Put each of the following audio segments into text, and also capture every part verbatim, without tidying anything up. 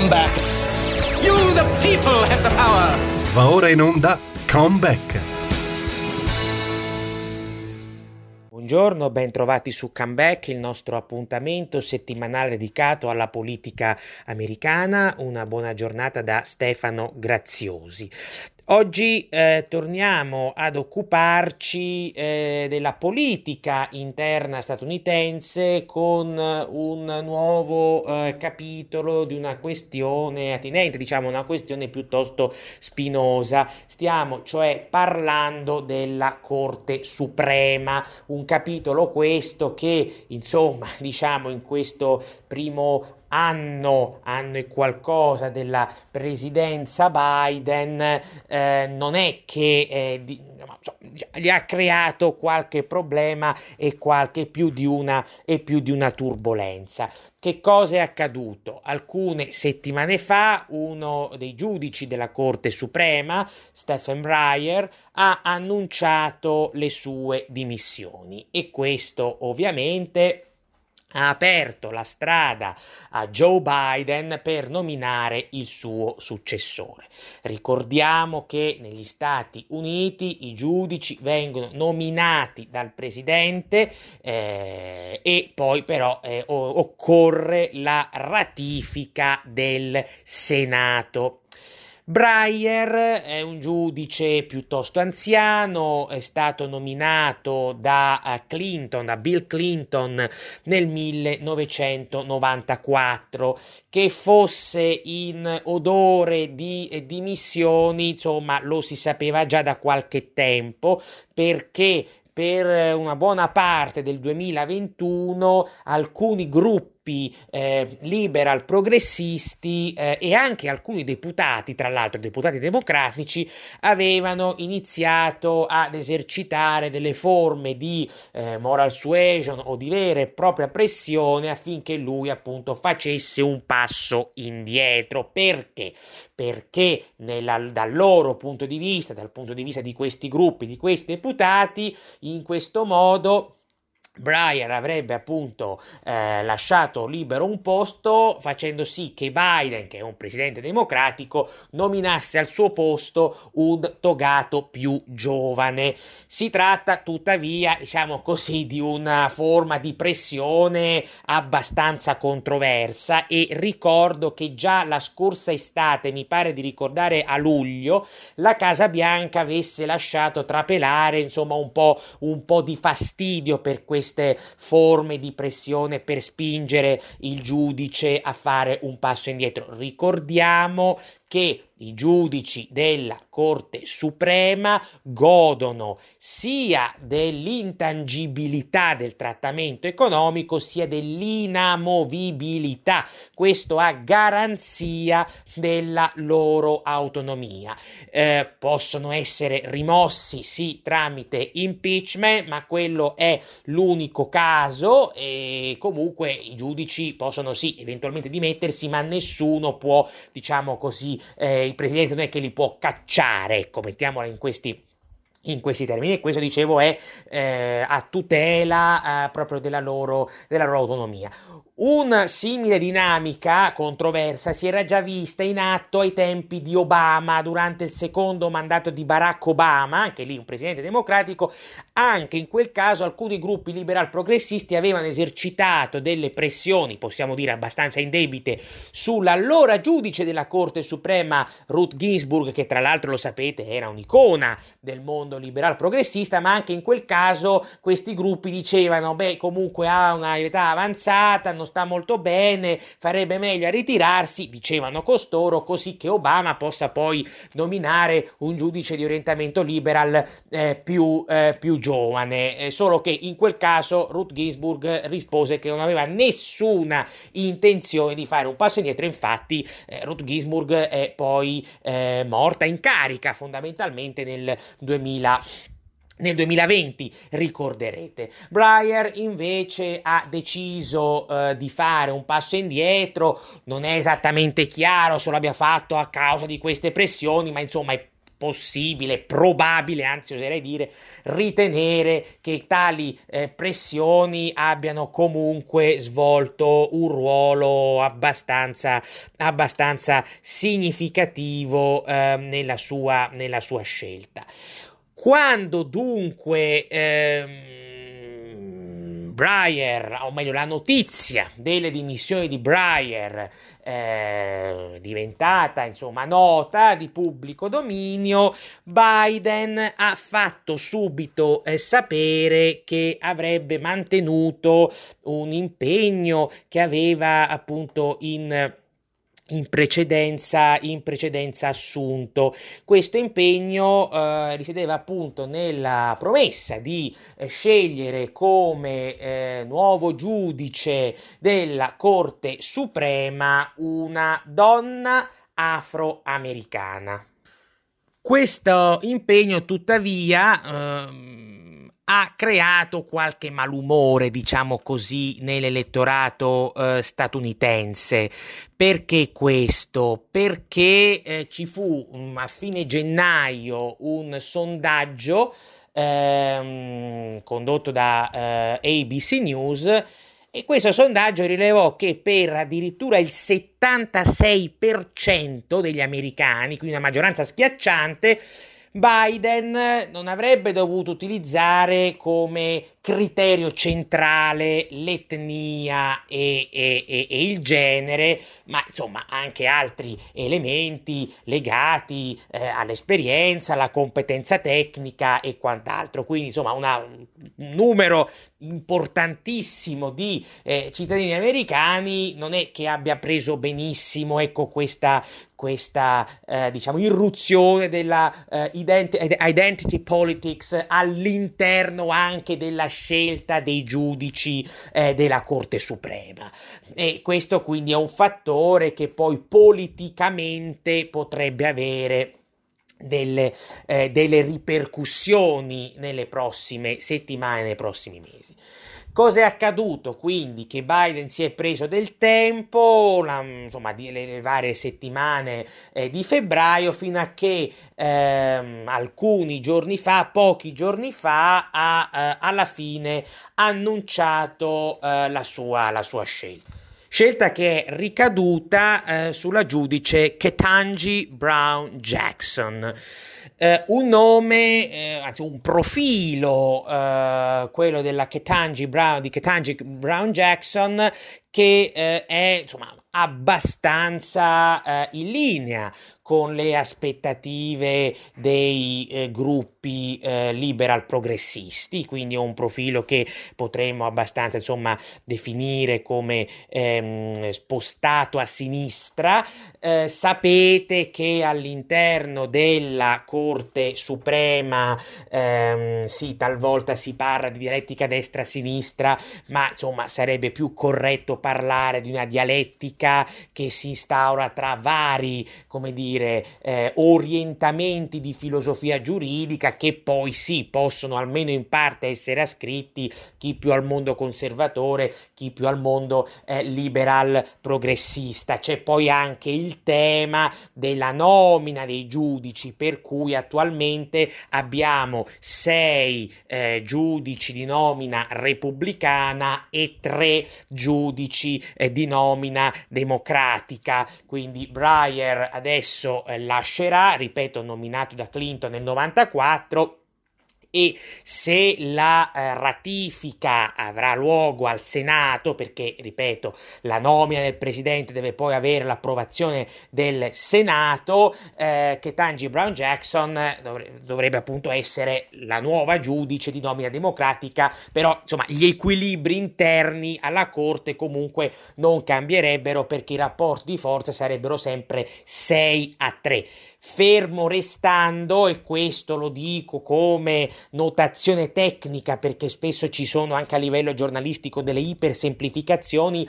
Comeback. You the people have the power. Va ora in onda Comeback. Buongiorno, ben trovati su Comeback, il nostro appuntamento settimanale dedicato alla politica americana. Una buona giornata da Stefano Graziosi. Oggi eh, torniamo ad occuparci eh, della politica interna statunitense con un nuovo eh, capitolo di una questione attinente, diciamo una questione piuttosto spinosa. Stiamo cioè parlando della Corte Suprema, un capitolo questo che insomma diciamo in questo primo Anno, anno e qualcosa della presidenza Biden eh, non è che eh, di, gli ha creato qualche problema e qualche più di una e più di una turbolenza. Che cosa è accaduto? Alcune settimane fa uno dei giudici della Corte Suprema, Stephen Breyer, ha annunciato le sue dimissioni e questo ovviamente ha aperto la strada a Joe Biden per nominare il suo successore. Ricordiamo che negli Stati Uniti i giudici vengono nominati dal presidente eh, e poi però eh, occorre la ratifica del Senato. Breyer è un giudice piuttosto anziano, è stato nominato da Clinton, da Bill Clinton nel millenovecentonovantaquattro. Che fosse in odore di dimissioni, insomma, lo si sapeva già da qualche tempo, perché per una buona parte del duemilaventuno alcuni gruppi Eh, liberal progressisti eh, e anche alcuni deputati, tra l'altro deputati democratici, avevano iniziato ad esercitare delle forme di eh, moral suasion o di vera e propria pressione affinché lui appunto facesse un passo indietro. Perché? Perché nella, dal loro punto di vista, dal punto di vista di questi gruppi, di questi deputati, in questo modo Breyer avrebbe appunto eh, lasciato libero un posto, facendo sì che Biden, che è un presidente democratico, nominasse al suo posto un togato più giovane. Si tratta tuttavia, diciamo così, di una forma di pressione abbastanza controversa e ricordo che già la scorsa estate, mi pare di ricordare a luglio, la Casa Bianca avesse lasciato trapelare insomma un po', un po' di fastidio per questo queste forme di pressione per spingere il giudice a fare un passo indietro. Ricordiamo che i giudici della Corte Suprema godono sia dell'intangibilità del trattamento economico sia dell'inamovibilità, questo a garanzia della loro autonomia. Eh, possono essere rimossi sì tramite impeachment, ma quello è l'unico caso e comunque i giudici possono sì eventualmente dimettersi, ma nessuno può, diciamo così, eh, il presidente non è che li può cacciare, mettiamola in questi in questi termini, e questo dicevo è eh, a tutela eh, proprio della loro, della loro autonomia. Una simile dinamica controversa si era già vista in atto ai tempi di Obama, durante il secondo mandato di Barack Obama, anche lì un presidente democratico. Anche in quel caso alcuni gruppi liberal progressisti avevano esercitato delle pressioni, possiamo dire abbastanza indebite, sull'allora giudice della Corte Suprema Ruth Ginsburg, che tra l'altro lo sapete era un'icona del mondo liberal progressista, ma anche in quel caso questi gruppi dicevano beh comunque ha una età avanzata, non sta molto bene, farebbe meglio a ritirarsi, dicevano costoro, così che Obama possa poi nominare un giudice di orientamento liberal eh, più, eh, più giovane. Eh, solo che in quel caso Ruth Ginsburg rispose che non aveva nessuna intenzione di fare un passo indietro. Infatti eh, Ruth Ginsburg è poi eh, morta in carica fondamentalmente nel duemila. Nel duemilaventi, ricorderete. Breyer invece ha deciso eh, di fare un passo indietro, non è esattamente chiaro se l'abbia fatto a causa di queste pressioni, ma insomma è possibile, probabile, anzi oserei dire, ritenere che tali eh, pressioni abbiano comunque svolto un ruolo abbastanza, abbastanza significativo eh, nella sua, nella sua scelta. Quando dunque ehm, Breyer, o meglio la notizia delle dimissioni di Breyer, Eh, diventata insomma nota di pubblico dominio, Biden ha fatto subito eh, sapere che avrebbe mantenuto un impegno che aveva appunto in In precedenza, in precedenza assunto. Questo impegno eh, risiedeva appunto nella promessa di eh, scegliere come eh, nuovo giudice della Corte Suprema una donna afroamericana. Questo impegno, tuttavia, eh, ha creato qualche malumore, diciamo così, nell'elettorato eh, statunitense. Perché questo? Perché eh, ci fu um, a fine gennaio un sondaggio ehm, condotto da eh, A B C News, e questo sondaggio rilevò che per addirittura il settantasei per cento degli americani, quindi una maggioranza schiacciante, Biden non avrebbe dovuto utilizzare come criterio centrale l'etnia e, e, e, e il genere, ma insomma anche altri elementi legati eh, all'esperienza, alla competenza tecnica e quant'altro. Quindi insomma una, un numero importantissimo di eh, cittadini americani non è che abbia preso benissimo, ecco, questa questa eh, diciamo irruzione della eh, ident- identity politics all'interno anche della scelta dei giudici eh, della Corte Suprema, e questo quindi è un fattore che poi politicamente potrebbe avere delle, eh, delle ripercussioni nelle prossime settimane, nei prossimi mesi. Cosa è accaduto quindi? Che Biden si è preso del tempo, la, insomma, di, le, le varie settimane eh, di febbraio, fino a che ehm, alcuni giorni fa, pochi giorni fa, ha eh, alla fine annunciato eh, la sua, la sua scelta. Scelta che è ricaduta eh, sulla giudice Ketanji Brown Jackson. Eh, un nome, eh, anzi un profilo, eh, quello della Ketanji Brown, di Ketanji Brown Jackson, che eh, è insomma abbastanza eh, in linea con le aspettative dei eh, gruppi eh, liberal progressisti, quindi un profilo che potremmo abbastanza insomma definire come ehm, spostato a sinistra. Eh, sapete che all'interno della Corte Suprema ehm, sì, talvolta si parla di dialettica destra-sinistra, ma insomma sarebbe più corretto parlare di una dialettica che si instaura tra vari, come dire, Eh, orientamenti di filosofia giuridica, che poi sì, possono almeno in parte essere ascritti, chi più al mondo conservatore, chi più al mondo eh, liberal progressista. C'è poi anche il tema della nomina dei giudici, per cui attualmente abbiamo sei eh, giudici di nomina repubblicana e tre giudici eh, di nomina democratica. Quindi Breyer adesso lascerà, ripeto, nominato da Clinton nel novantaquattro, e se la eh, ratifica avrà luogo al Senato, perché ripeto la nomina del presidente deve poi avere l'approvazione del Senato, eh, Ketanji Brown Jackson dovre- dovrebbe appunto essere la nuova giudice di nomina democratica, però insomma gli equilibri interni alla Corte comunque non cambierebbero, perché i rapporti di forza sarebbero sempre sei a tre. Fermo restando, e questo lo dico come notazione tecnica perché spesso ci sono anche a livello giornalistico delle ipersemplificazioni,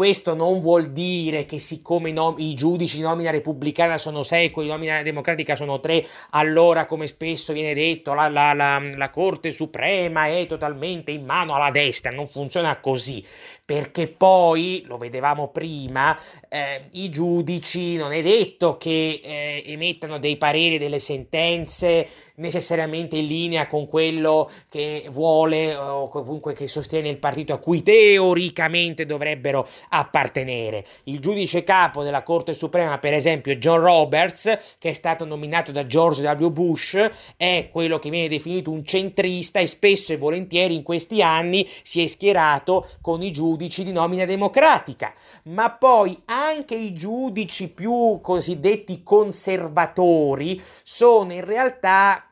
Questo non vuol dire che siccome i, nom- i giudici di nomina repubblicana sono sei, quelli di nomina democratica sono tre, allora, come spesso viene detto, la, la, la, la Corte Suprema è totalmente in mano alla destra. Non funziona così, perché poi, lo vedevamo prima, eh, i giudici non è detto che eh, emettano dei pareri, delle sentenze necessariamente in linea con quello che vuole o comunque che sostiene il partito a cui teoricamente dovrebbero appartenere. Il giudice capo della Corte Suprema, per esempio John Roberts, che è stato nominato da George W. Bush, è quello che viene definito un centrista e spesso e volentieri in questi anni si è schierato con i giudici di nomina democratica. Ma poi anche i giudici più cosiddetti conservatori sono in realtà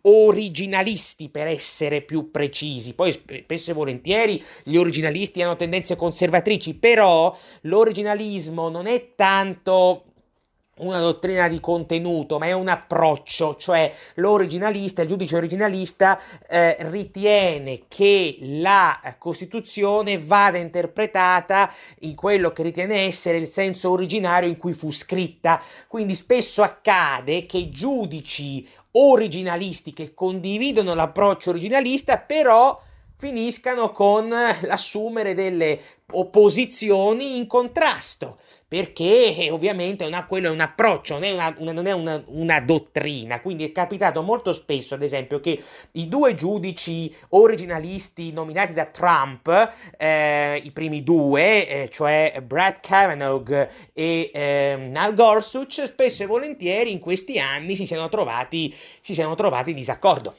originalisti, per essere più precisi. Poi spesso e volentieri gli originalisti hanno tendenze conservatrici, però l'originalismo non è tanto una dottrina di contenuto, ma è un approccio, cioè l'originalista, il giudice originalista eh, ritiene che la Costituzione vada interpretata in quello che ritiene essere il senso originario in cui fu scritta. Quindi spesso accade che giudici originalisti che condividono l'approccio originalista però finiscano con l'assumere delle opposizioni in contrasto, perché ovviamente è una, quello è un approccio, non è, una, una, non è una, una dottrina. Quindi è capitato molto spesso, ad esempio, che i due giudici originalisti nominati da Trump, eh, i primi due, eh, cioè Brett Kavanaugh e eh, Neil Gorsuch, spesso e volentieri in questi anni si siano trovati, si siano trovati in disaccordo.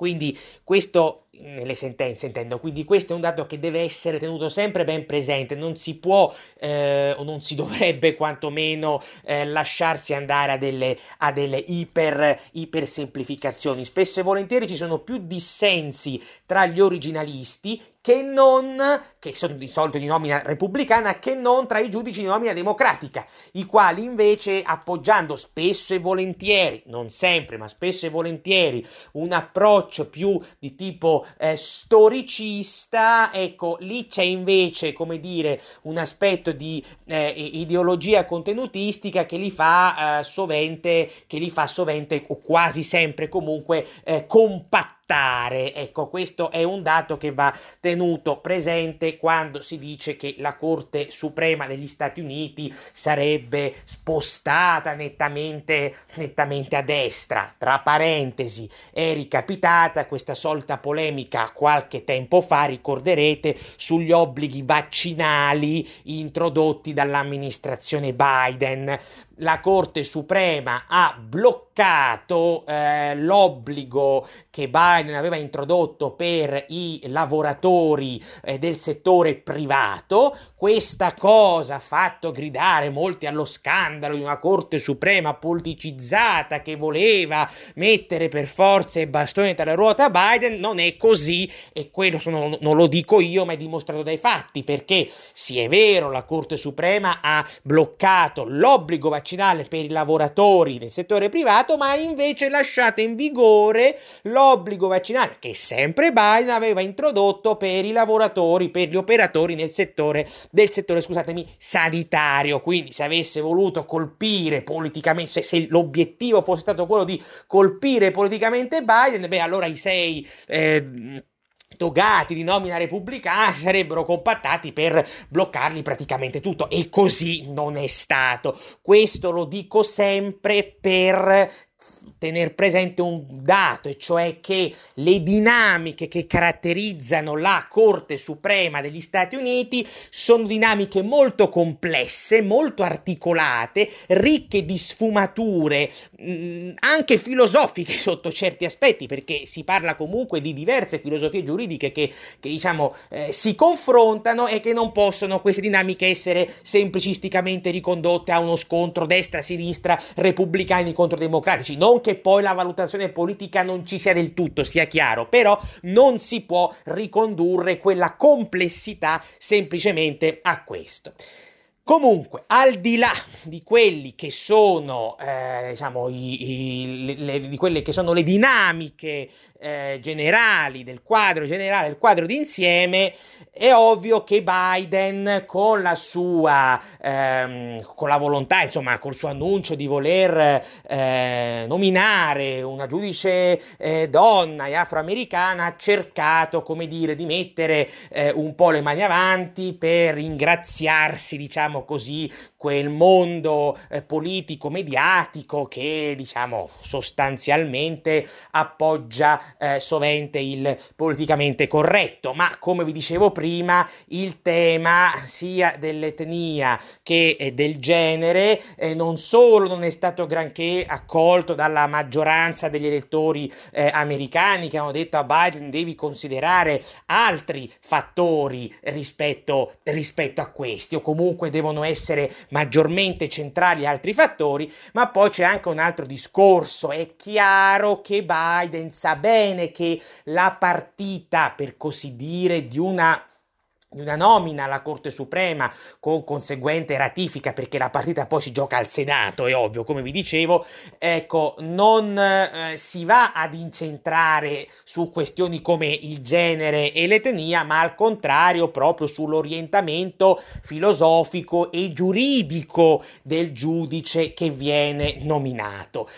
Quindi questo, nelle sentenze intendo, quindi questo è un dato che deve essere tenuto sempre ben presente. Non si può eh, o non si dovrebbe quantomeno eh, lasciarsi andare a delle, a delle iper, iper semplificazioni. Spesso e volentieri ci sono più dissensi tra gli originalisti che non, che sono di solito di nomina repubblicana, che non tra i giudici di nomina democratica, i quali invece, appoggiando spesso e volentieri, non sempre ma spesso e volentieri, un approccio più di tipo eh, storicista, ecco lì c'è invece, come dire, un aspetto di eh, ideologia contenutistica che li fa eh, sovente che li fa sovente o quasi sempre comunque eh, compattare. Ecco, questo è un dato che va tenuto presente quando si dice che la Corte Suprema degli Stati Uniti sarebbe spostata nettamente, nettamente a destra. Tra parentesi, è ricapitata questa solita polemica qualche tempo fa, ricorderete, sugli obblighi vaccinali introdotti dall'amministrazione Biden. La Corte Suprema ha bloccato eh, l'obbligo che Biden aveva introdotto per i lavoratori eh, del settore privato. Questa cosa ha fatto gridare molti allo scandalo di una Corte Suprema politicizzata che voleva mettere per forza i bastoni tra le ruote a Biden. Non è così, e quello sono, non lo dico io, ma è dimostrato dai fatti, perché sì, è vero, la Corte Suprema ha bloccato l'obbligo vaccinale per i lavoratori del settore privato, ma invece lasciate in vigore l'obbligo vaccinale che sempre Biden aveva introdotto per i lavoratori, per gli operatori nel settore del settore, scusatemi, sanitario. Quindi se avesse voluto colpire politicamente, se, se l'obiettivo fosse stato quello di colpire politicamente Biden, beh, allora i sei eh, togati di nomina repubblicana sarebbero compattati per bloccargli praticamente tutto, e così non è stato. Questo lo dico sempre per tener presente un dato, e cioè che le dinamiche che caratterizzano la Corte Suprema degli Stati Uniti sono dinamiche molto complesse, molto articolate, ricche di sfumature mh, anche filosofiche sotto certi aspetti, perché si parla comunque di diverse filosofie giuridiche che, che diciamo eh, si confrontano, e che non possono queste dinamiche essere semplicisticamente ricondotte a uno scontro destra-sinistra, repubblicani contro democratici. Non che poi la valutazione politica non ci sia del tutto, sia chiaro, però non si può ricondurre quella complessità semplicemente a questo. Comunque, al di là di quelli che sono, eh, diciamo, i, i, le, le, di quelle che sono le dinamiche eh, generali del quadro generale, del quadro d'insieme, è ovvio che Biden, con la sua, ehm, con la volontà, insomma, col suo annuncio di voler eh, nominare una giudice eh, donna e afroamericana, ha cercato, come dire, di mettere eh, un po' le mani avanti per ringraziarsi, diciamo, così, quel mondo eh, politico mediatico che, diciamo, sostanzialmente appoggia eh, sovente il politicamente corretto. Ma come vi dicevo prima, il tema sia dell'etnia che eh, del genere eh, non solo non è stato granché accolto dalla maggioranza degli elettori eh, americani, che hanno detto a Biden: devi considerare altri fattori rispetto, rispetto a questi, o comunque devono essere maggiormente centrali altri fattori. Ma poi c'è anche un altro discorso. È chiaro che Biden sa bene che la partita, per così dire, di una di una nomina alla Corte Suprema con conseguente ratifica, perché la partita poi si gioca al Senato, è ovvio, come vi dicevo, ecco, non eh, si va ad incentrare su questioni come il genere e l'etnia, ma al contrario proprio sull'orientamento filosofico e giuridico del giudice che viene nominato.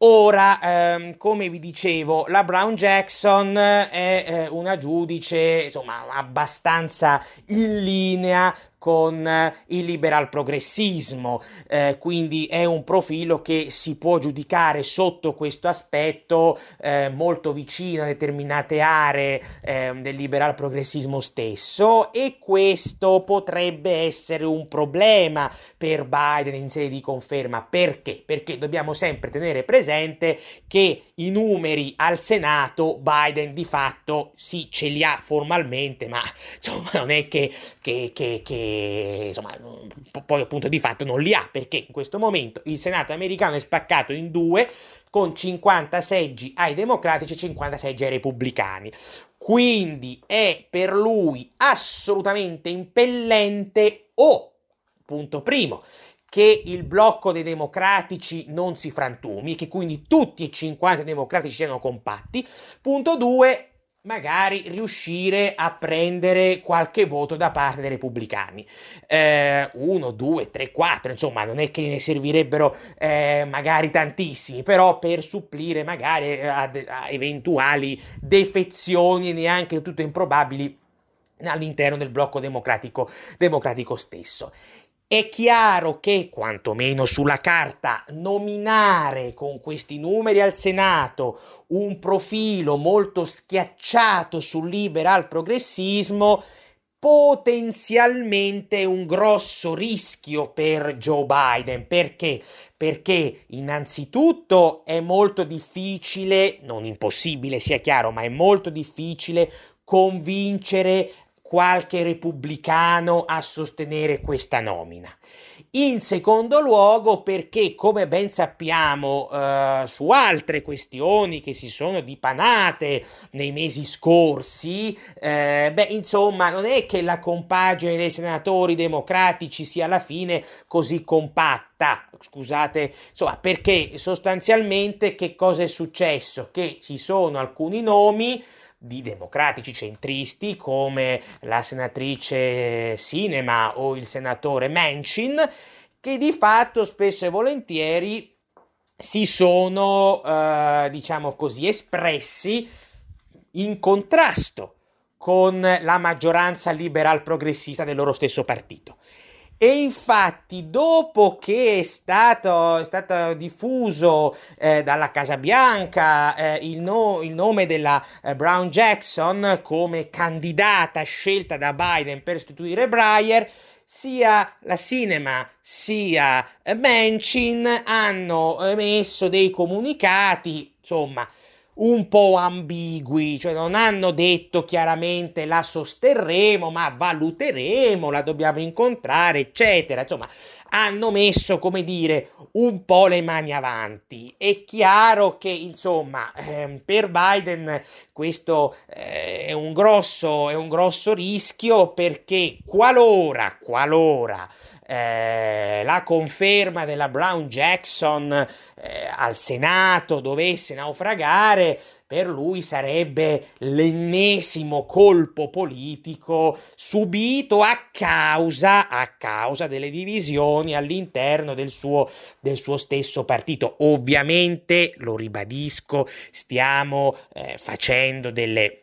Ora, ehm, come vi dicevo, la Brown Jackson è eh, una giudice, insomma, abbastanza in linea con il liberal progressismo, eh, quindi è un profilo che si può giudicare sotto questo aspetto eh, molto vicino a determinate aree eh, del liberal progressismo stesso, e questo potrebbe essere un problema per Biden in sede di conferma. Perché? Perché dobbiamo sempre tenere presente che i numeri al Senato Biden di fatto sì ce li ha formalmente, ma insomma non è che, che, che, che insomma, poi appunto di fatto non li ha, perché in questo momento il Senato americano è spaccato in due, con cinquanta seggi ai democratici e cinquanta seggi ai repubblicani. Quindi è per lui assolutamente impellente, o punto primo, che il blocco dei democratici non si frantumi, che quindi tutti e cinquanta democratici siano compatti. Punto due, magari riuscire a prendere qualche voto da parte dei repubblicani. Eh, uno, due, tre, quattro, insomma, non è che ne servirebbero eh, magari tantissimi, però per supplire magari a, a eventuali defezioni neanche tutto improbabili all'interno del blocco democratico, democratico stesso. È chiaro che, quantomeno sulla carta, nominare con questi numeri al Senato un profilo molto schiacciato sul liberal progressismo potenzialmente è un grosso rischio per Joe Biden. Perché? Perché innanzitutto è molto difficile, non impossibile sia chiaro, ma è molto difficile convincere qualche repubblicano a sostenere questa nomina. In secondo luogo, perché, come ben sappiamo, eh, su altre questioni che si sono dipanate nei mesi scorsi, eh, beh, insomma, non è che la compagine dei senatori democratici sia alla fine così compatta. Scusate, insomma, perché sostanzialmente che cosa è successo? Che ci sono alcuni nomi di democratici centristi come la senatrice Sinema o il senatore Manchin che di fatto spesso e volentieri si sono eh, diciamo così espressi in contrasto con la maggioranza liberal progressista del loro stesso partito. E infatti, dopo che è stato, è stato diffuso eh, dalla Casa Bianca eh, il, no, il nome della eh, Brown Jackson come candidata scelta da Biden per sostituire Breyer, sia la Sinema sia Manchin hanno emesso dei comunicati, insomma, un po' ambigui, cioè non hanno detto chiaramente la sosterremo, ma valuteremo, la dobbiamo incontrare, eccetera. Insomma, hanno messo, come dire, un po' le mani avanti. È chiaro che, insomma, ehm, per Biden questo eh, è un grosso, è un grosso rischio, perché qualora, qualora Eh, la conferma della Brown Jackson eh, al Senato dovesse naufragare, per lui sarebbe l'ennesimo colpo politico subito a causa, a causa delle divisioni all'interno del suo, del suo stesso partito. Ovviamente, lo ribadisco, stiamo eh, facendo delle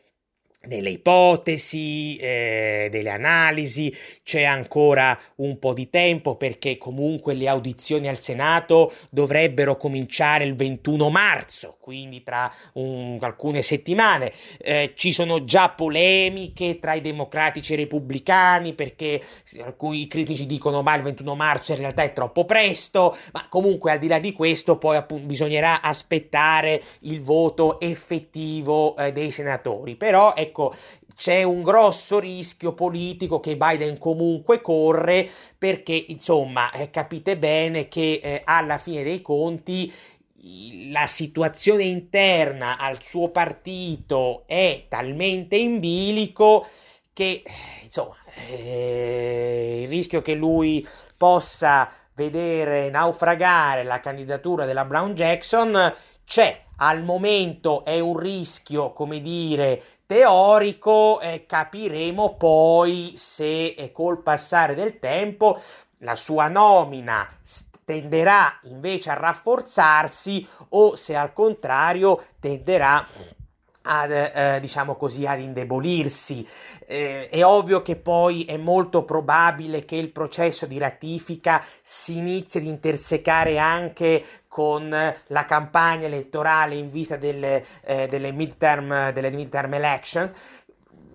delle ipotesi, eh, delle analisi, c'è ancora un po' di tempo, perché comunque le audizioni al Senato dovrebbero cominciare il ventuno marzo, quindi tra un, alcune settimane. Eh, ci sono già polemiche tra i democratici e i repubblicani, perché alcuni critici dicono ma il ventuno marzo in realtà è troppo presto, ma comunque al di là di questo poi appunto bisognerà aspettare il voto effettivo eh, dei senatori. Però è Ecco, c'è un grosso rischio politico che Biden comunque corre, perché insomma eh, capite bene che eh, alla fine dei conti la situazione interna al suo partito è talmente in bilico che insomma eh, il rischio che lui possa vedere naufragare la candidatura della Brown Jackson c'è. Al momento è un rischio, come dire, teorico, eh, capiremo poi se eh, col passare del tempo la sua nomina tenderà invece a rafforzarsi o se al contrario tenderà ad, eh, diciamo così, ad indebolirsi. Eh, è ovvio che poi è molto probabile che il processo di ratifica si inizi ad intersecare anche con la campagna elettorale in vista delle, eh, delle midterm, delle midterm elections.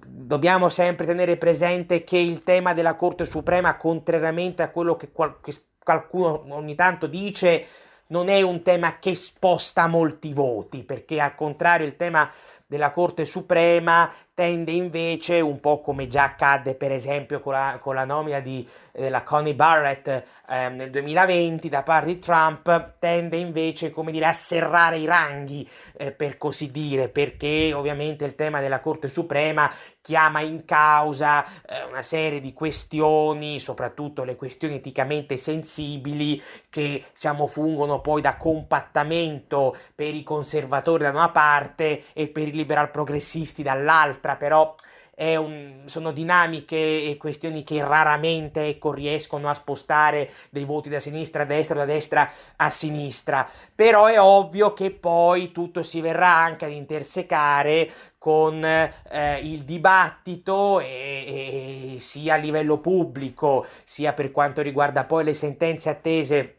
Dobbiamo sempre tenere presente che il tema della Corte Suprema, contrariamente a quello che, qual- che qualcuno ogni tanto dice, non è un tema che sposta molti voti, perché al contrario il tema della Corte Suprema tende invece, un po' come già accadde per esempio con la, con la nomina di, della Connie Barrett eh, nel duemilaventi da parte di Trump, tende invece, come dire, a serrare i ranghi, eh, per così dire, perché ovviamente il tema della Corte Suprema chiama in causa eh, una serie di questioni, soprattutto le questioni eticamente sensibili, che diciamo fungono poi da compattamento per i conservatori da una parte e per i liberal progressisti dall'altra. Però è un, sono dinamiche e questioni che raramente, ecco, riescono a spostare dei voti da sinistra a destra, da destra a sinistra. Però è ovvio che poi tutto si verrà anche ad intersecare con eh, il dibattito e, e, sia a livello pubblico, sia per quanto riguarda poi le sentenze attese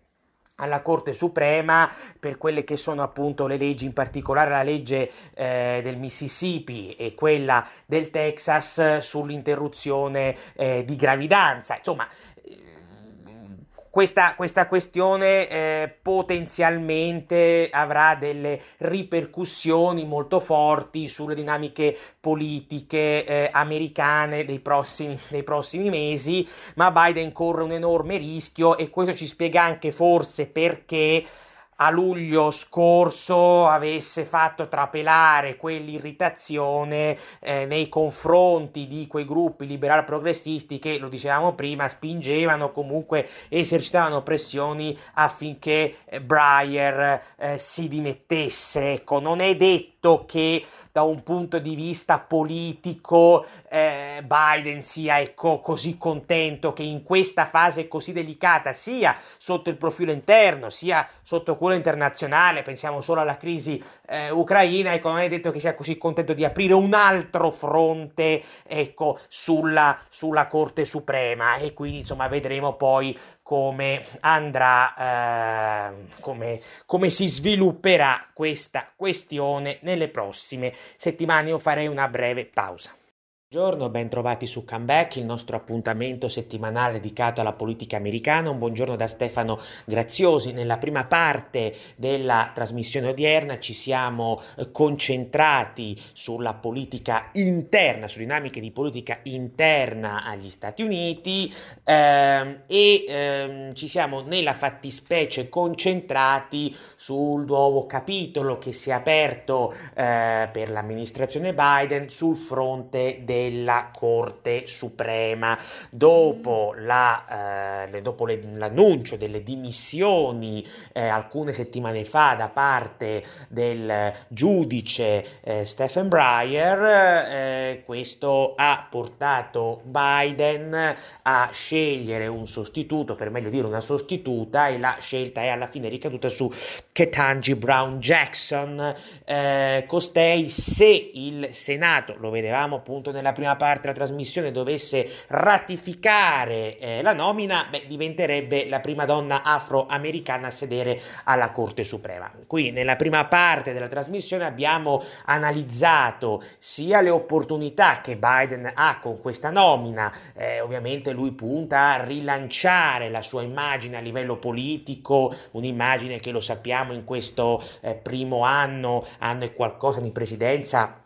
alla Corte Suprema per quelle che sono appunto le leggi, in particolare la legge eh, del Mississippi e quella del Texas sull'interruzione eh, di gravidanza. Insomma, Questa, questa questione eh, potenzialmente avrà delle ripercussioni molto forti sulle dinamiche politiche eh, americane dei prossimi, dei prossimi mesi, ma Biden corre un enorme rischio, e questo ci spiega anche forse perché a luglio scorso avesse fatto trapelare quell'irritazione eh, nei confronti di quei gruppi liberal progressisti che, lo dicevamo prima, spingevano, comunque esercitavano pressioni affinché Breyer eh, si dimettesse. Ecco, non è detto che da un punto di vista politico eh, Biden sia, ecco, così contento che in questa fase così delicata, sia sotto il profilo interno sia sotto quello internazionale, pensiamo solo alla crisi eh, ucraina, ecco, non è detto che sia così contento di aprire un altro fronte, ecco, sulla, sulla Corte Suprema. E quindi insomma vedremo poi come andrà, eh, come, come si svilupperà questa questione nelle prossime settimane. Io farei una breve pausa. Buongiorno, ben trovati su Comeback, il nostro appuntamento settimanale dedicato alla politica americana. Un buongiorno da Stefano Graziosi. Nella prima parte della trasmissione odierna ci siamo concentrati sulla politica interna, su dinamiche di politica interna agli Stati Uniti ehm, e ehm, ci siamo nella fattispecie concentrati sul nuovo capitolo che si è aperto eh, per l'amministrazione Biden sul fronte del della Corte Suprema. Dopo, la, eh, dopo le, l'annuncio delle dimissioni eh, alcune settimane fa da parte del giudice eh, Stephen Breyer, eh, questo ha portato Biden a scegliere un sostituto, per meglio dire una sostituta, e la scelta è alla fine ricaduta su Ketanji Brown Jackson. Eh, costei, se il Senato, lo vedevamo appunto nella prima parte della trasmissione, dovesse ratificare eh, la nomina, beh, diventerebbe la prima donna afroamericana a sedere alla Corte Suprema. Qui nella prima parte della trasmissione abbiamo analizzato sia le opportunità che Biden ha con questa nomina, eh, ovviamente lui punta a rilanciare la sua immagine a livello politico, un'immagine che, lo sappiamo, in questo eh, primo anno, anno e qualcosa di presidenza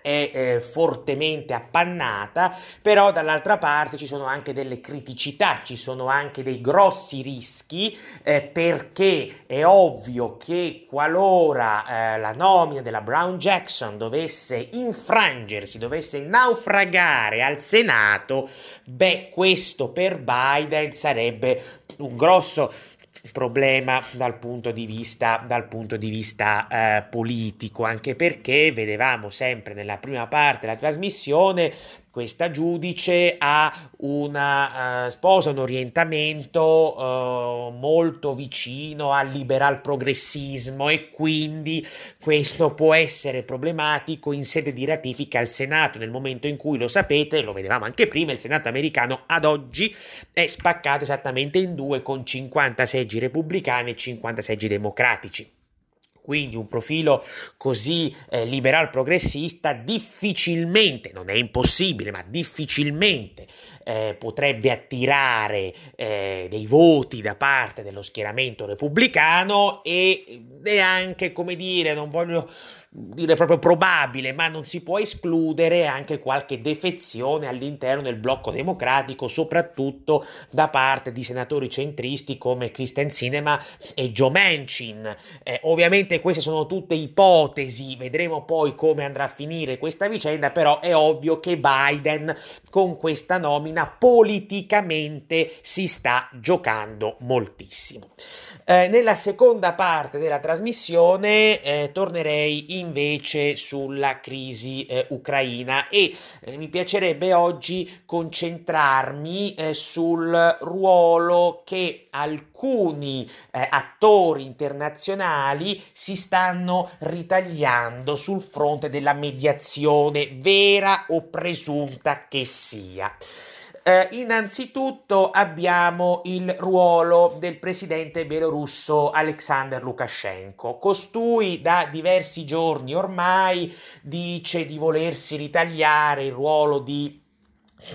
è eh, fortemente appannata, però dall'altra parte ci sono anche delle criticità, ci sono anche dei grossi rischi, eh, perché è ovvio che qualora eh, la nomina della Brown Jackson dovesse infrangersi, dovesse naufragare al Senato, beh, questo per Biden sarebbe un grosso problema dal punto di vista dal punto di vista eh, politico, anche perché vedevamo sempre nella prima parte della trasmissione questa giudice ha una eh, sposa un orientamento eh, molto vicino al liberal progressismo, e quindi questo può essere problematico in sede di ratifica al Senato, nel momento in cui, lo sapete, lo vedevamo anche prima, il Senato americano ad oggi è spaccato esattamente in due, con cinquanta seggi repubblicani e cinquanta seggi democratici. Quindi un profilo così eh, liberal progressista difficilmente, non è impossibile, ma difficilmente eh, potrebbe attirare eh, dei voti da parte dello schieramento repubblicano, e neanche, come dire, non voglio dire proprio probabile, ma non si può escludere anche qualche defezione all'interno del blocco democratico, soprattutto da parte di senatori centristi come Kyrsten Sinema e Joe Manchin. Eh, ovviamente queste sono tutte ipotesi, vedremo poi come andrà a finire questa vicenda, però è ovvio che Biden con questa nomina politicamente si sta giocando moltissimo. Eh, nella seconda parte della trasmissione eh, tornerei in invece sulla crisi eh, ucraina e eh, mi piacerebbe oggi concentrarmi eh, sul ruolo che alcuni eh, attori internazionali si stanno ritagliando sul fronte della mediazione, vera o presunta che sia. Eh, innanzitutto abbiamo il ruolo del presidente bielorusso Alexander Lukashenko. Costui da diversi giorni ormai dice di volersi ritagliare il ruolo di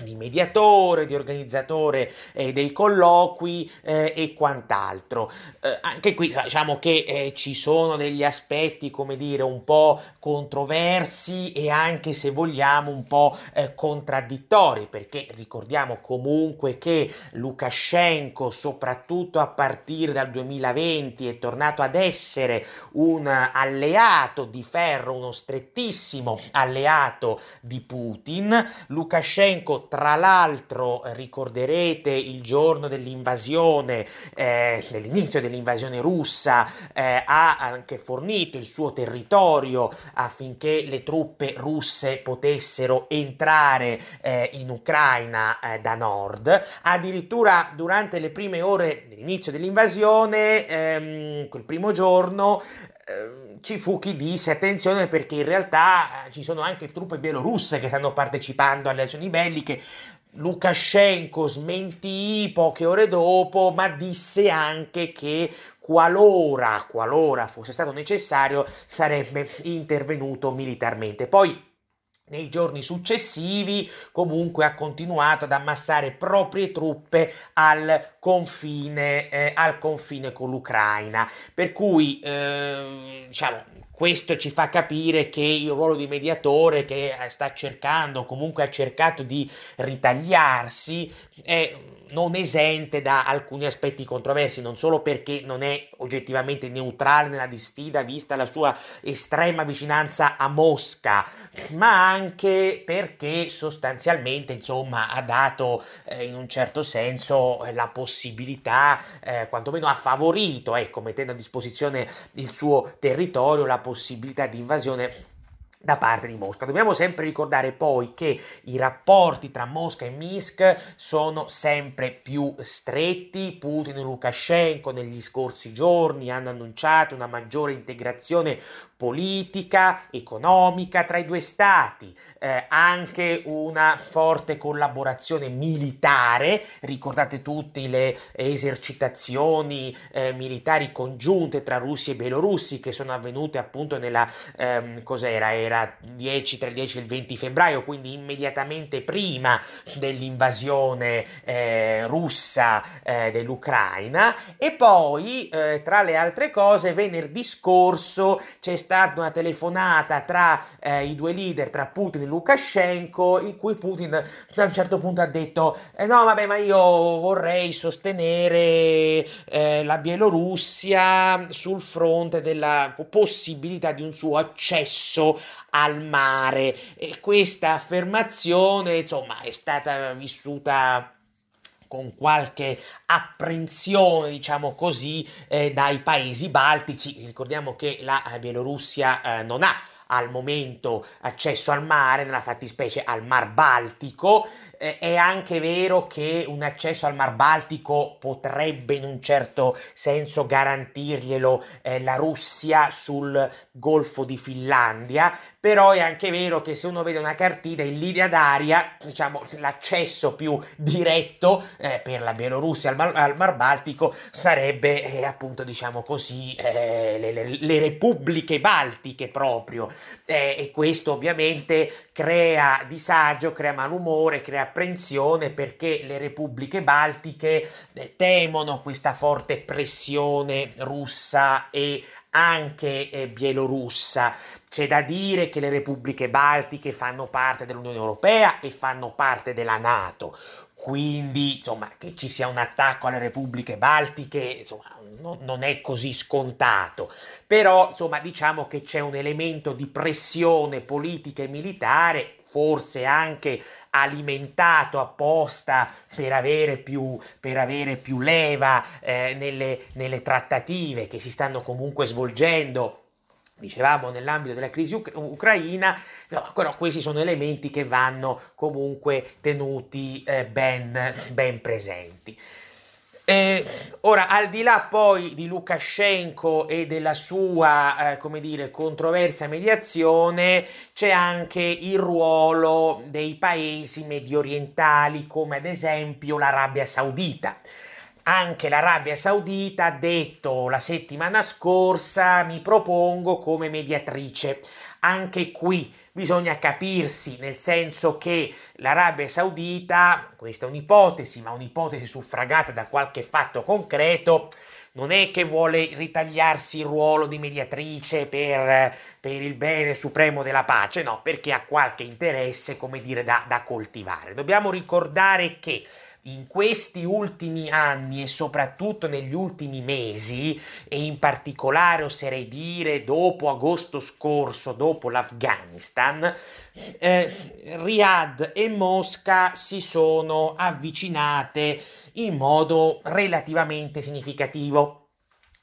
di mediatore, di organizzatore eh, dei colloqui eh, e quant'altro. Eh, anche qui diciamo che eh, ci sono degli aspetti, come dire, un po' controversi e anche, se vogliamo, un po' eh, contraddittori, perché ricordiamo comunque che Lukashenko, soprattutto a partire dal duemilaventi, è tornato ad essere un alleato di ferro, uno strettissimo alleato di Putin. Lukashenko, tra l'altro, ricorderete il giorno dell'invasione, eh, dell'inizio dell'invasione russa, eh, ha anche fornito il suo territorio affinché le truppe russe potessero entrare eh, in Ucraina eh, da nord. Addirittura durante le prime ore dell'inizio dell'invasione, ehm, quel primo giorno, ci fu chi disse attenzione, perché in realtà ci sono anche truppe bielorusse che stanno partecipando alle azioni belliche. Lukashenko smentì poche ore dopo, ma disse anche che qualora, qualora fosse stato necessario, sarebbe intervenuto militarmente. Poi Nei giorni successivi comunque ha continuato ad ammassare proprie truppe al confine, eh, al confine con l'Ucraina, per cui eh, diciamo questo ci fa capire che il ruolo di mediatore che sta cercando, comunque ha cercato di ritagliarsi, è non esente da alcuni aspetti controversi, non solo perché non è oggettivamente neutrale nella disfida vista la sua estrema vicinanza a Mosca, ma anche perché sostanzialmente insomma ha dato eh, in un certo senso la possibilità, eh, quantomeno ha favorito, ecco, mettendo a disposizione il suo territorio, la possibilità di invasione da parte di Mosca. Dobbiamo sempre ricordare poi che i rapporti tra Mosca e Minsk sono sempre più stretti. Putin e Lukashenko negli scorsi giorni hanno annunciato una maggiore integrazione politica, economica tra i due stati, eh, anche una forte collaborazione militare. Ricordate tutti le esercitazioni eh, militari congiunte tra russi e belorussi che sono avvenute appunto nella ehm, cos'era? Era dieci, tra il dieci e il venti febbraio, quindi immediatamente prima dell'invasione eh, russa eh, dell'Ucraina. E poi eh, tra le altre cose venerdì scorso c'è stata una telefonata tra eh, i due leader, tra Putin e Lukashenko, in cui Putin a un certo punto ha detto eh, no vabbè ma io vorrei sostenere eh, la Bielorussia sul fronte della possibilità di un suo accesso al mare, e questa affermazione insomma è stata vissuta con qualche apprensione, diciamo così, eh, dai paesi baltici. Ricordiamo che la Bielorussia eh, non ha al momento accesso al mare, nella fattispecie al Mar Baltico. Eh, è anche vero che un accesso al Mar Baltico potrebbe in un certo senso garantirglielo eh, la Russia sul Golfo di Finlandia, però è anche vero che se uno vede una cartina in linea d'aria, diciamo, l'accesso più diretto eh, per la Bielorussia al Mar, al Mar Baltico sarebbe eh, appunto, diciamo così, eh, le, le, le repubbliche baltiche proprio. Eh, e questo ovviamente crea disagio, crea malumore, crea apprensione, perché le repubbliche baltiche eh, temono questa forte pressione russa e anche eh, bielorussa. C'è da dire che le repubbliche baltiche fanno parte dell'Unione Europea e fanno parte della NATO, quindi insomma che ci sia un attacco alle repubbliche baltiche insomma no, non è così scontato, però insomma diciamo che c'è un elemento di pressione politica e militare, forse anche alimentato apposta per avere più, per avere più leva eh, nelle, nelle trattative che si stanno comunque svolgendo, dicevamo, nell'ambito della crisi uc- ucraina, no, però questi sono elementi che vanno comunque tenuti eh, ben, ben presenti. Eh, ora, al di là poi di Lukashenko e della sua, eh, come dire, controversa mediazione, c'è anche il ruolo dei paesi mediorientali, come ad esempio l'Arabia Saudita. Anche l'Arabia Saudita ha detto la settimana scorsa: mi propongo come mediatrice. Anche qui bisogna capirsi, nel senso che l'Arabia Saudita, questa è un'ipotesi, ma un'ipotesi suffragata da qualche fatto concreto, non è che vuole ritagliarsi il ruolo di mediatrice per, per il bene supremo della pace, no, perché ha qualche interesse, come dire, da, da coltivare. Dobbiamo ricordare che in questi ultimi anni e soprattutto negli ultimi mesi, e in particolare oserei dire dopo agosto scorso, dopo l'Afghanistan, eh, Riyadh e Mosca si sono avvicinate in modo relativamente significativo,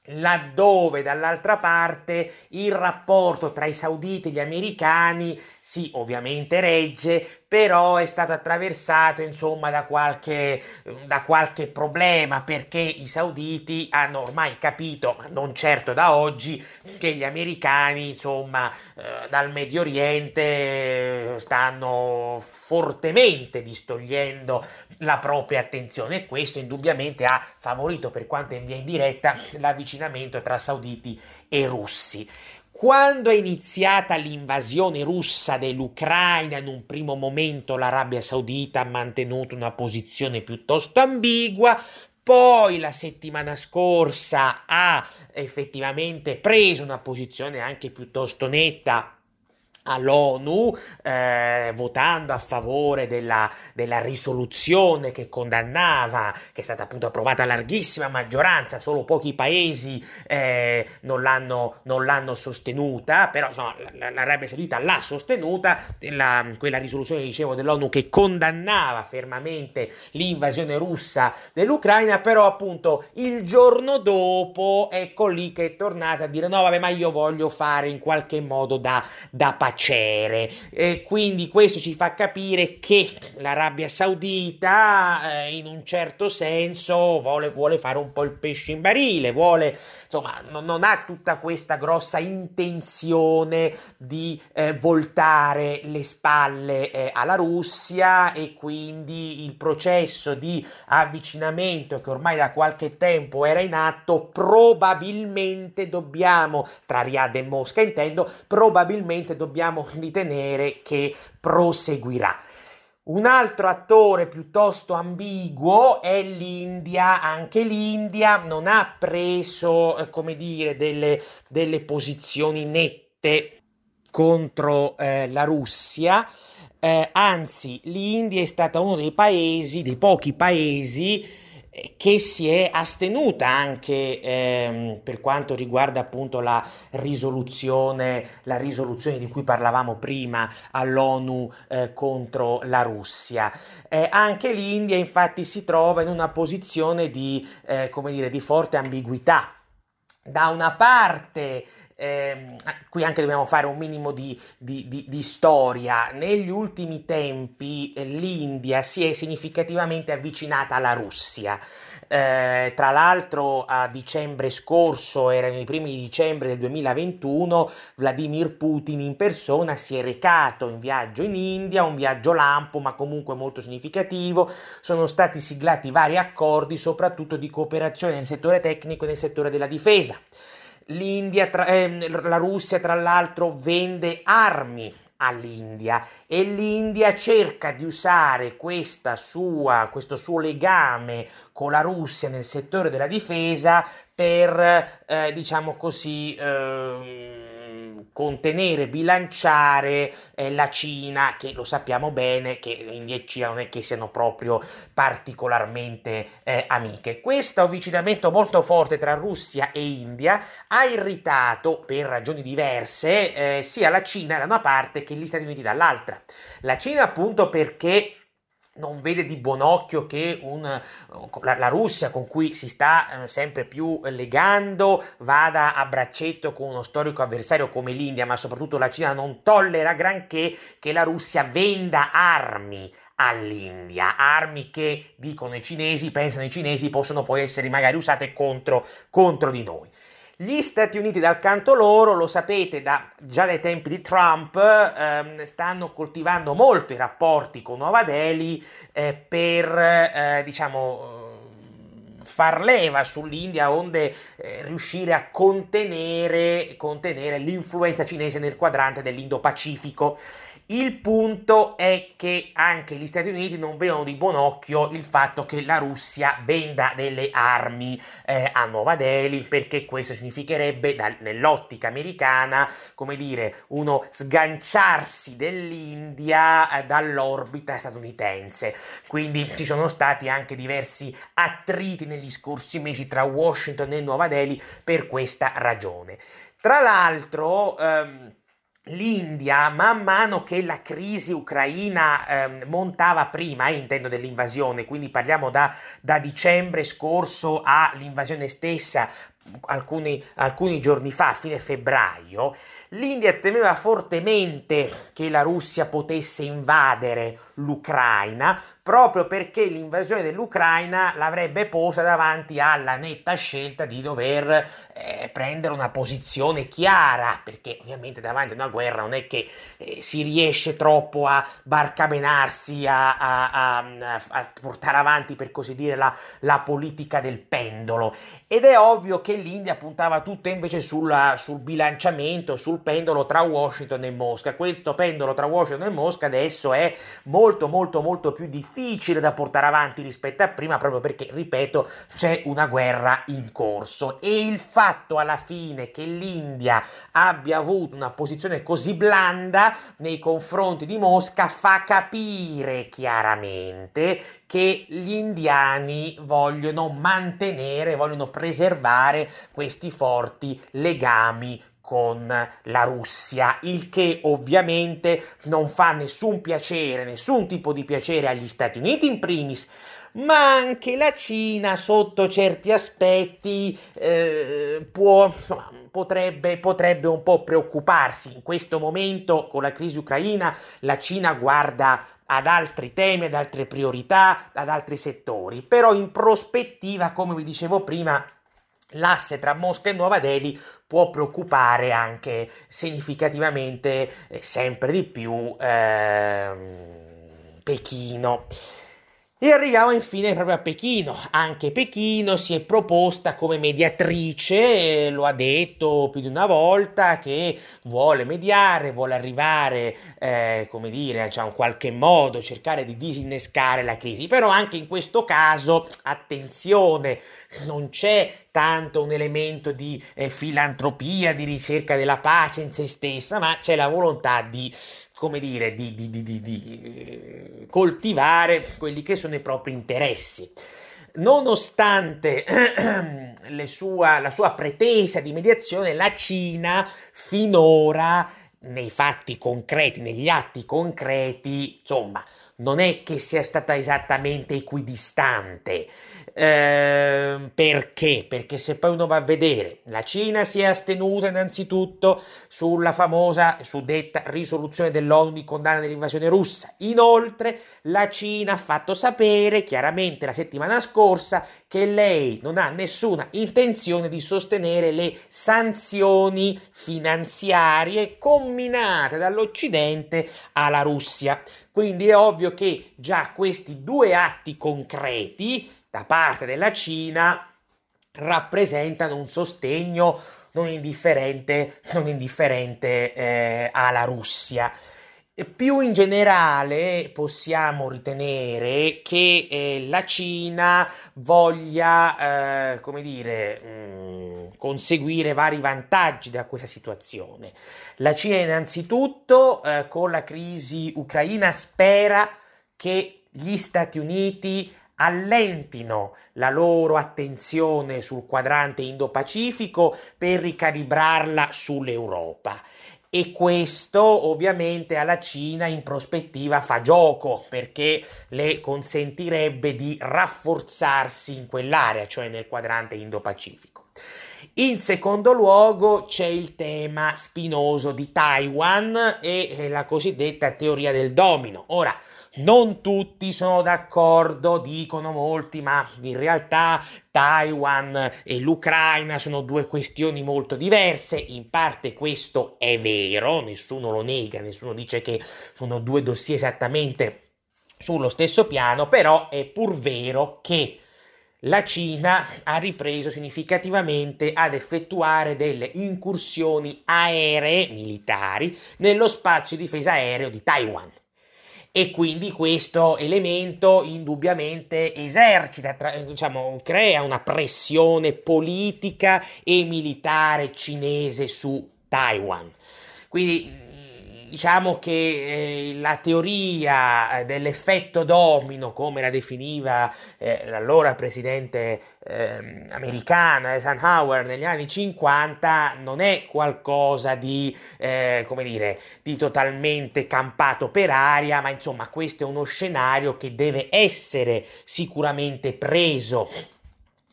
laddove dall'altra parte il rapporto tra i sauditi e gli americani si ovviamente regge, però è stato attraversato insomma da qualche, da qualche problema, perché i sauditi hanno ormai capito, ma non certo da oggi, che gli americani insomma eh, dal Medio Oriente stanno fortemente distogliendo la propria attenzione, e questo indubbiamente ha favorito, per quanto in via indiretta, l'avvicinamento tra sauditi e russi. Quando è iniziata l'invasione russa dell'Ucraina, in un primo momento l'Arabia Saudita ha mantenuto una posizione piuttosto ambigua, poi la settimana scorsa ha effettivamente preso una posizione anche piuttosto netta all'ONU, eh, votando a favore della, della risoluzione che condannava, che è stata appunto approvata a larghissima maggioranza, solo pochi paesi eh, non l'hanno, non l'hanno sostenuta, però insomma, l'Arabia Saudita l'ha sostenuta, la, quella risoluzione, dicevo, dell'ONU che condannava fermamente l'invasione russa dell'Ucraina. Però appunto il giorno dopo ecco lì che è tornata a dire no vabbè, ma io voglio fare in qualche modo da, da pace. E quindi questo ci fa capire che l'Arabia Saudita eh, in un certo senso vuole, vuole fare un po' il pesce in barile, vuole, insomma, non, non ha tutta questa grossa intenzione di eh, voltare le spalle eh, alla Russia, e quindi il processo di avvicinamento che ormai da qualche tempo era in atto probabilmente dobbiamo, tra Riyadh e Mosca intendo, probabilmente dobbiamo dobbiamo ritenere che proseguirà. Un altro attore piuttosto ambiguo è l'India. Anche l'India non ha preso, eh, come dire, delle, delle posizioni nette contro eh, la Russia. Eh, anzi, l'India è stata uno dei paesi, dei pochi paesi, che si è astenuta anche ehm, per quanto riguarda appunto la risoluzione, la risoluzione di cui parlavamo prima all'ONU eh, contro la Russia. Eh, anche l'India infatti si trova in una posizione di, eh, come dire, di forte ambiguità. Da una parte, eh, qui anche dobbiamo fare un minimo di, di, di, di storia, negli ultimi tempi l'India si è significativamente avvicinata alla Russia. Eh, tra l'altro a dicembre scorso, erano i primi di dicembre del duemilaventuno, Vladimir Putin in persona si è recato in viaggio in India, un viaggio lampo ma comunque molto significativo. Sono stati siglati vari accordi, soprattutto di cooperazione nel settore tecnico e nel settore della difesa. L'India, tra, eh, la Russia tra l'altro vende armi all'India, e l'India cerca di usare questa sua, questo suo legame con la Russia nel settore della difesa per, eh, diciamo così, eh, contenere, bilanciare eh, la Cina, che lo sappiamo bene che India e Cina non è che siano proprio particolarmente eh, amiche. Questo avvicinamento molto forte tra Russia e India ha irritato, per ragioni diverse, eh, sia la Cina da una parte che gli Stati Uniti dall'altra. La Cina appunto perché non vede di buon occhio che un, la, la Russia, con cui si sta eh, sempre più legando, vada a braccetto con uno storico avversario come l'India, ma soprattutto la Cina non tollera granché che la Russia venda armi all'India, armi che, dicono i cinesi, pensano i cinesi, possono poi essere magari usate contro, contro di noi. Gli Stati Uniti dal canto loro, lo sapete da, già dai tempi di Trump, ehm, stanno coltivando molto i rapporti con Nuova Delhi eh, per eh, diciamo far leva sull'India, onde eh, riuscire a contenere, contenere l'influenza cinese nel quadrante dell'Indo-Pacifico. Il punto è che anche gli Stati Uniti non vedono di buon occhio il fatto che la Russia venda delle armi eh, a Nuova Delhi, perché questo significherebbe, da, nell'ottica americana, come dire, uno sganciarsi dell'India eh, dall'orbita statunitense. Quindi ci sono stati anche diversi attriti negli scorsi mesi tra Washington e Nuova Delhi per questa ragione. Tra l'altro, ehm, l'India, man mano che la crisi ucraina eh, montava prima, eh, intendo dell'invasione, quindi parliamo da, da dicembre scorso all'invasione stessa, alcuni, alcuni giorni fa, a fine febbraio, L'India temeva fortemente che la Russia potesse invadere l'Ucraina, proprio perché l'invasione dell'Ucraina l'avrebbe posta davanti alla netta scelta di dover eh, prendere una posizione chiara, perché ovviamente davanti a una guerra non è che eh, si riesce troppo a barcamenarsi, a, a, a, a portare avanti, per così dire, la, la politica del pendolo. Ed è ovvio che l'India puntava tutto invece sulla, sul bilanciamento, sul pendolo tra Washington e Mosca. Questo pendolo tra Washington e Mosca adesso è molto molto molto più difficile da portare avanti rispetto a prima, proprio perché, ripeto, c'è una guerra in corso. E il fatto alla fine che l'India abbia avuto una posizione così blanda nei confronti di Mosca fa capire chiaramente che gli indiani vogliono mantenere, vogliono preservare questi forti legami con la Russia, il che ovviamente non fa nessun piacere, nessun tipo di piacere agli Stati Uniti in primis, ma anche la Cina sotto certi aspetti eh, può, insomma, potrebbe, potrebbe un po' preoccuparsi. In questo momento, con la crisi ucraina, la Cina guarda ad altri temi, ad altre priorità, ad altri settori, però in prospettiva, come vi dicevo prima, l'asse tra Mosca e Nuova Delhi può preoccupare anche significativamente eh, sempre di più eh, Pechino. E arriviamo infine proprio a Pechino. Anche Pechino si è proposta come mediatrice, eh, lo ha detto più di una volta, che vuole mediare, vuole arrivare, eh, come dire, cioè in qualche modo cercare di disinnescare la crisi. Però anche in questo caso, attenzione, non c'è tanto un elemento di eh, filantropia, di ricerca della pace in se stessa, ma c'è la volontà di, come dire, di, di, di, di, di coltivare quelli che sono i propri interessi. Nonostante le sua, la sua pretesa di mediazione, la Cina finora, nei fatti concreti, negli atti concreti, insomma, non è che sia stata esattamente equidistante. Eh, perché? Perché se poi uno va a vedere, la Cina si è astenuta innanzitutto sulla famosa suddetta risoluzione dell'ONU di condanna dell'invasione russa. Inoltre la Cina ha fatto sapere chiaramente la settimana scorsa che lei non ha nessuna intenzione di sostenere le sanzioni finanziarie comminate dall'Occidente alla Russia. Quindi è ovvio che già questi due atti concreti da parte della Cina rappresentano un sostegno non indifferente, non indifferente eh, alla Russia. Più in generale possiamo ritenere che eh, la Cina voglia eh, come dire mh, conseguire vari vantaggi da questa situazione. La Cina innanzitutto eh, con la crisi ucraina spera che gli Stati Uniti allentino la loro attenzione sul quadrante Indo-Pacifico per ricalibrarla sull'Europa. E questo ovviamente alla Cina in prospettiva fa gioco, perché le consentirebbe di rafforzarsi in quell'area, cioè nel quadrante Indo-Pacifico. In secondo luogo c'è il tema spinoso di Taiwan e la cosiddetta teoria del domino. Ora, non tutti sono d'accordo, dicono molti, ma in realtà Taiwan e l'Ucraina sono due questioni molto diverse. In parte questo è vero, nessuno lo nega, nessuno dice che sono due dossier esattamente sullo stesso piano, però è pur vero che la Cina ha ripreso significativamente ad effettuare delle incursioni aeree militari nello spazio di difesa aereo di Taiwan. E quindi questo elemento indubbiamente esercita, tra, diciamo, crea una pressione politica e militare cinese su Taiwan. Quindi diciamo che eh, la teoria dell'effetto domino, come la definiva eh, l'allora presidente eh, americano Eisenhower negli anni cinquanta, non è qualcosa di, eh, come dire, di totalmente campato per aria, ma insomma questo è uno scenario che deve essere sicuramente preso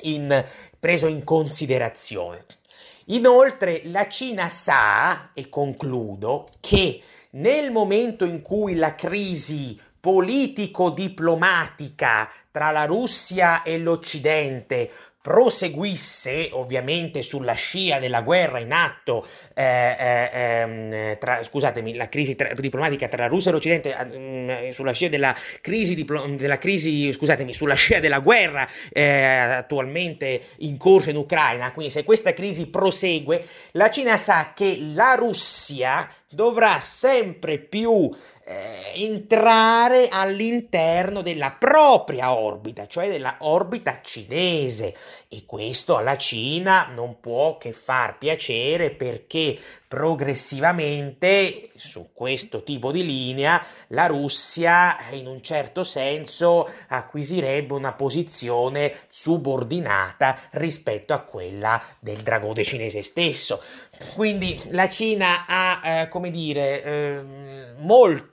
in, preso in considerazione. Inoltre la Cina sa, e concludo, che nel momento in cui la crisi politico-diplomatica tra la Russia e l'Occidente proseguisse, ovviamente sulla scia della guerra in atto, eh, eh, tra, scusatemi, la crisi tra, diplomatica tra la Russia e l'Occidente, eh, sulla scia della crisi, diplo, della crisi, scusatemi, sulla scia della guerra eh, attualmente in corso in Ucraina. Quindi, se questa crisi prosegue, la Cina sa che la Russia dovrà sempre più eh, entrare all'interno della propria orbita, cioè della orbita cinese, e questo alla Cina non può che far piacere, perché progressivamente su questo tipo di linea la Russia in un certo senso acquisirebbe una posizione subordinata rispetto a quella del dragone cinese stesso. Quindi la Cina ha eh, come dire eh, molto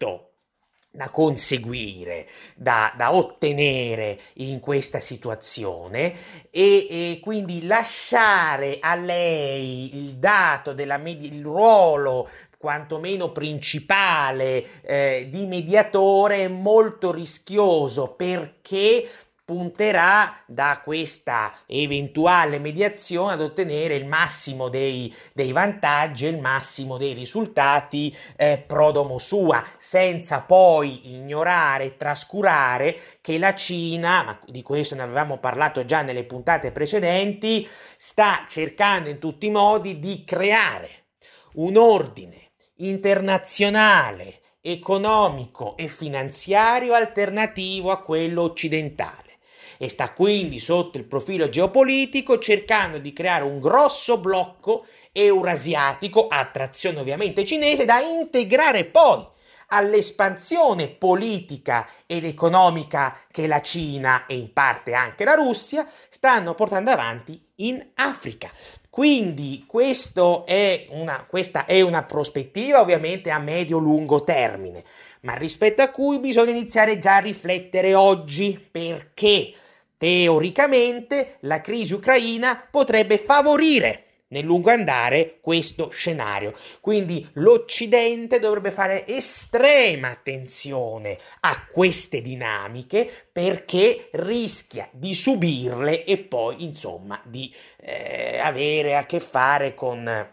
da conseguire, da, da ottenere in questa situazione, e, e quindi lasciare a lei il dato della med- il ruolo quantomeno principale eh, di mediatore è molto rischioso, perché punterà da questa eventuale mediazione ad ottenere il massimo dei, dei vantaggi e il massimo dei risultati eh, pro domo sua, senza poi ignorare e trascurare che la Cina, ma di questo ne avevamo parlato già nelle puntate precedenti, sta cercando in tutti i modi di creare un ordine internazionale, economico e finanziario alternativo a quello occidentale. E sta quindi sotto il profilo geopolitico cercando di creare un grosso blocco eurasiatico, a trazione ovviamente cinese, da integrare poi all'espansione politica ed economica che la Cina e in parte anche la Russia stanno portando avanti in Africa. Quindi questo è una, questa è una prospettiva ovviamente a medio-lungo termine, ma rispetto a cui bisogna iniziare già a riflettere oggi, perché teoricamente la crisi ucraina potrebbe favorire nel lungo andare questo scenario. Quindi l'Occidente dovrebbe fare estrema attenzione a queste dinamiche, perché rischia di subirle e poi insomma di eh, avere a che fare con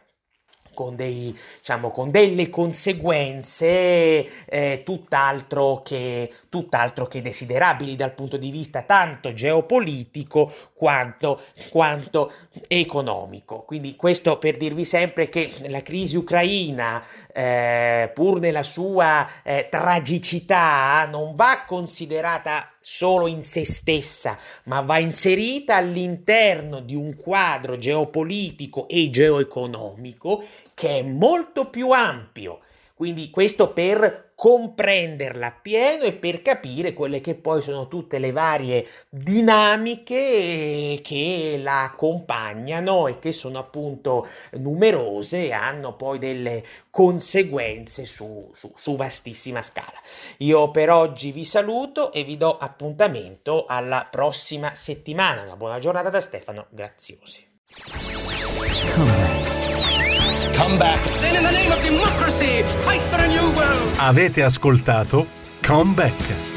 con dei diciamo con delle conseguenze eh, tutt'altro che tutt'altro che desiderabili dal punto di vista tanto geopolitico quanto quanto economico. Quindi questo per dirvi sempre che la crisi ucraina, eh, pur nella sua eh, tragicità, non va considerata solo in se stessa, ma va inserita all'interno di un quadro geopolitico e geoeconomico che è molto più ampio. Quindi questo per comprenderla appieno e per capire quelle che poi sono tutte le varie dinamiche che la accompagnano e che sono appunto numerose e hanno poi delle conseguenze su, su, su vastissima scala. Io per oggi vi saluto e vi do appuntamento alla prossima settimana. Una buona giornata da Stefano Graziosi. Come back. In the name of democracy, fight for a new world. Avete ascoltato Come Back.